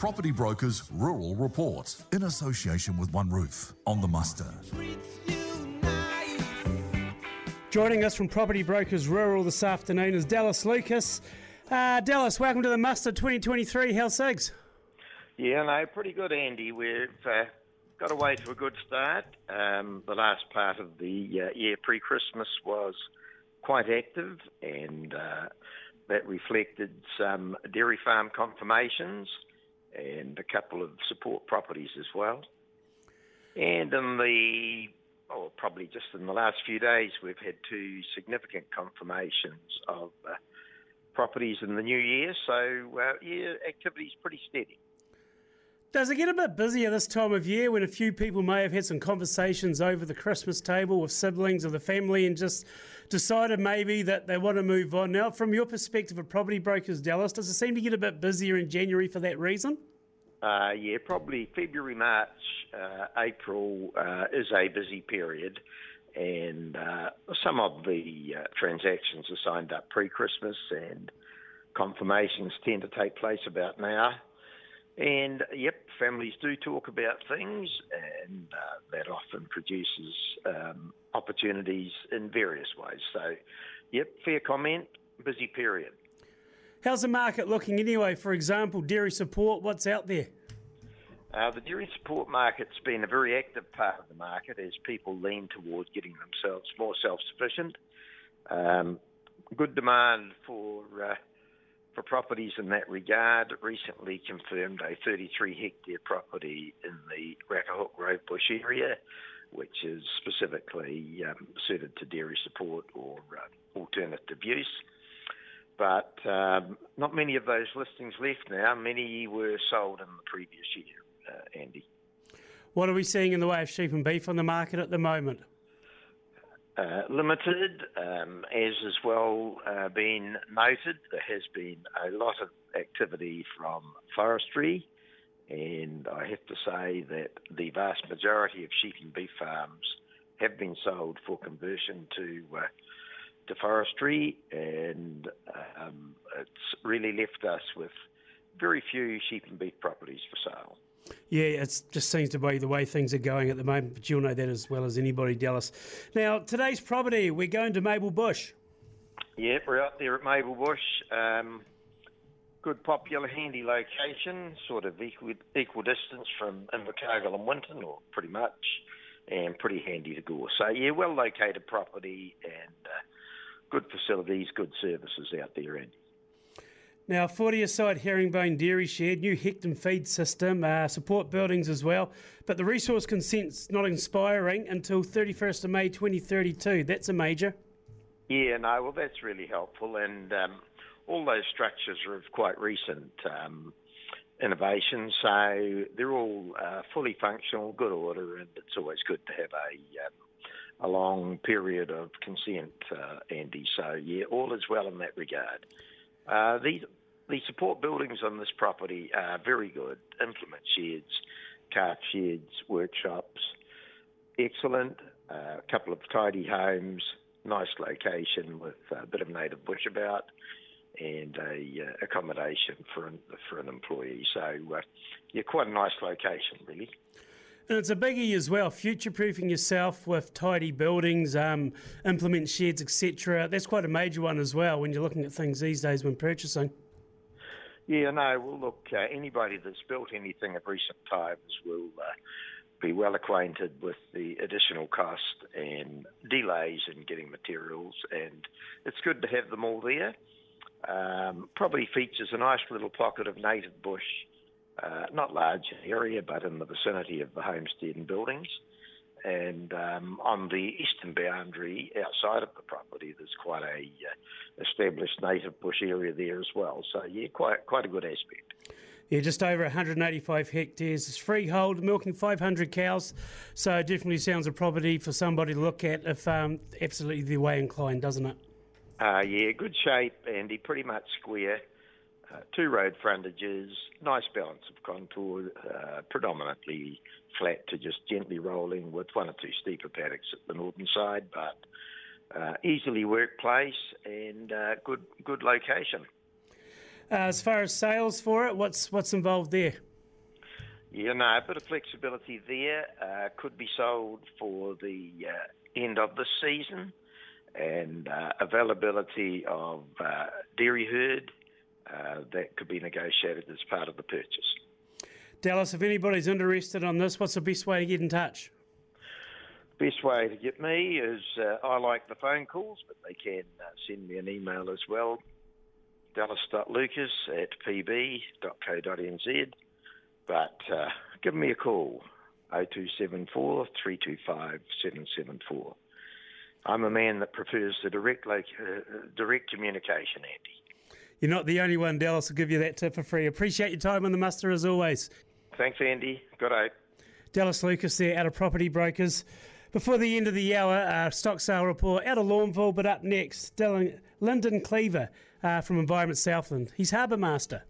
Property Brokers Rural Report, in association with One Roof, on the Muster. Joining us from Property Brokers Rural this afternoon is Dallas Lucas. Dallas, welcome to the Muster 2023. How's things? Yeah, no, pretty good, Andy. We've got away to a good start. The last part of the year pre-Christmas was quite active, and that reflected some dairy farm confirmations and a couple of support properties as well. And in the, probably just in the last few days, we've had two significant confirmations of properties in the new year. So, yeah, activity's pretty steady. Does it get a bit busier this time of year when a few people may have had some conversations over the Christmas table with siblings or the family and just decided maybe that they want to move on? Now, from your perspective of Property Brokers Dallas, does it seem to get a bit busier in January for that reason? Yeah, probably February, March, April is a busy period, and some of the transactions are signed up pre-Christmas, and confirmations tend to take place about now. And, yep, families do talk about things, and that often produces opportunities in various ways. So, yep, fair comment, busy period. How's the market looking anyway? For example, dairy support, what's out there? The dairy support market's been a very active part of the market as people lean towards getting themselves more self-sufficient. Good demand for properties in that regard. Recently confirmed a 33-hectare property in the Rakaia Hook Road bush area, which is specifically suited to dairy support or alternative use. But not many of those listings left now. Many were sold in the previous year, Andy. What are we seeing in the way of sheep and beef on the market at the moment? Limited, as well been noted, there has been a lot of activity from forestry, and I have to say that the vast majority of sheep and beef farms have been sold for conversion to forestry, and it's really left us with very few sheep and beef properties for sale. Yeah, it just seems to be the way things are going at the moment, but you'll know that as well as anybody, Dallas. Now, today's property, we're going to Mabel Bush. Yeah, we're out there at Mabel Bush. Good, popular, handy location, sort of equal distance from Invercargill and Winton, or pretty much, and pretty handy to go. So, yeah, well-located property and good facilities, good services out there, Andy. Now, 40-a-side Herringbone dairy shed, new Hectum feed system, support buildings as well. But the resource consent's not inspiring until 31st of May 2032. That's a major. Yeah, no, well, that's really helpful. And all those structures are of quite recent innovation. So they're all fully functional, good order, and it's always good to have a long period of consent, Andy. So, yeah, all is well in that regard. The support buildings on this property are very good. Implement sheds, calf sheds, workshops, excellent. A couple of tidy homes, nice location with a bit of native bush about, and accommodation for an employee. So, yeah, quite a nice location, really. And it's a biggie as well, future-proofing yourself with tidy buildings, implement sheds, etc. That's quite a major one as well when you're looking at things these days when purchasing. Yeah, no, well, look, anybody that's built anything of recent times will be well acquainted with the additional cost and delays in getting materials, and it's good to have them all there. Probably features a nice little pocket of native bush. Not large area, but in the vicinity of the homestead and buildings. And on the eastern boundary, outside of the property, there's quite a established native bush area there as well. So, yeah, quite a good aspect. Yeah, just over 185 hectares. It's freehold, milking 500 cows. So it definitely sounds a property for somebody to look at if absolutely the way inclined, doesn't it? Yeah, good shape, Andy, pretty much square. Two road frontages, nice balance of contour, predominantly flat to just gently rolling with one or two steeper paddocks at the northern side, but easily workplace and good location. As far as sales for it, what's involved there? Yeah, no, a bit of flexibility there. Could be sold for the end of this season, and availability of dairy herd that could be negotiated as part of the purchase. Dallas, if anybody's interested on this, what's the best way to get in touch? Best way to get me is I like the phone calls, but they can send me an email as well. dallas.lucas@pb.co.nz. But give me a call, 0274 325 774. I'm a man that prefers the direct communication, Andy. You're not the only one, Dallas. I'll give you that tip for free. Appreciate your time on The Muster as always. Thanks, Andy. Good day. Dallas Lucas there out of Property Brokers. Before the end of the hour, stock sale report out of Lawnville, but up next, Lyndon Cleaver from Environment Southland. He's harbour master.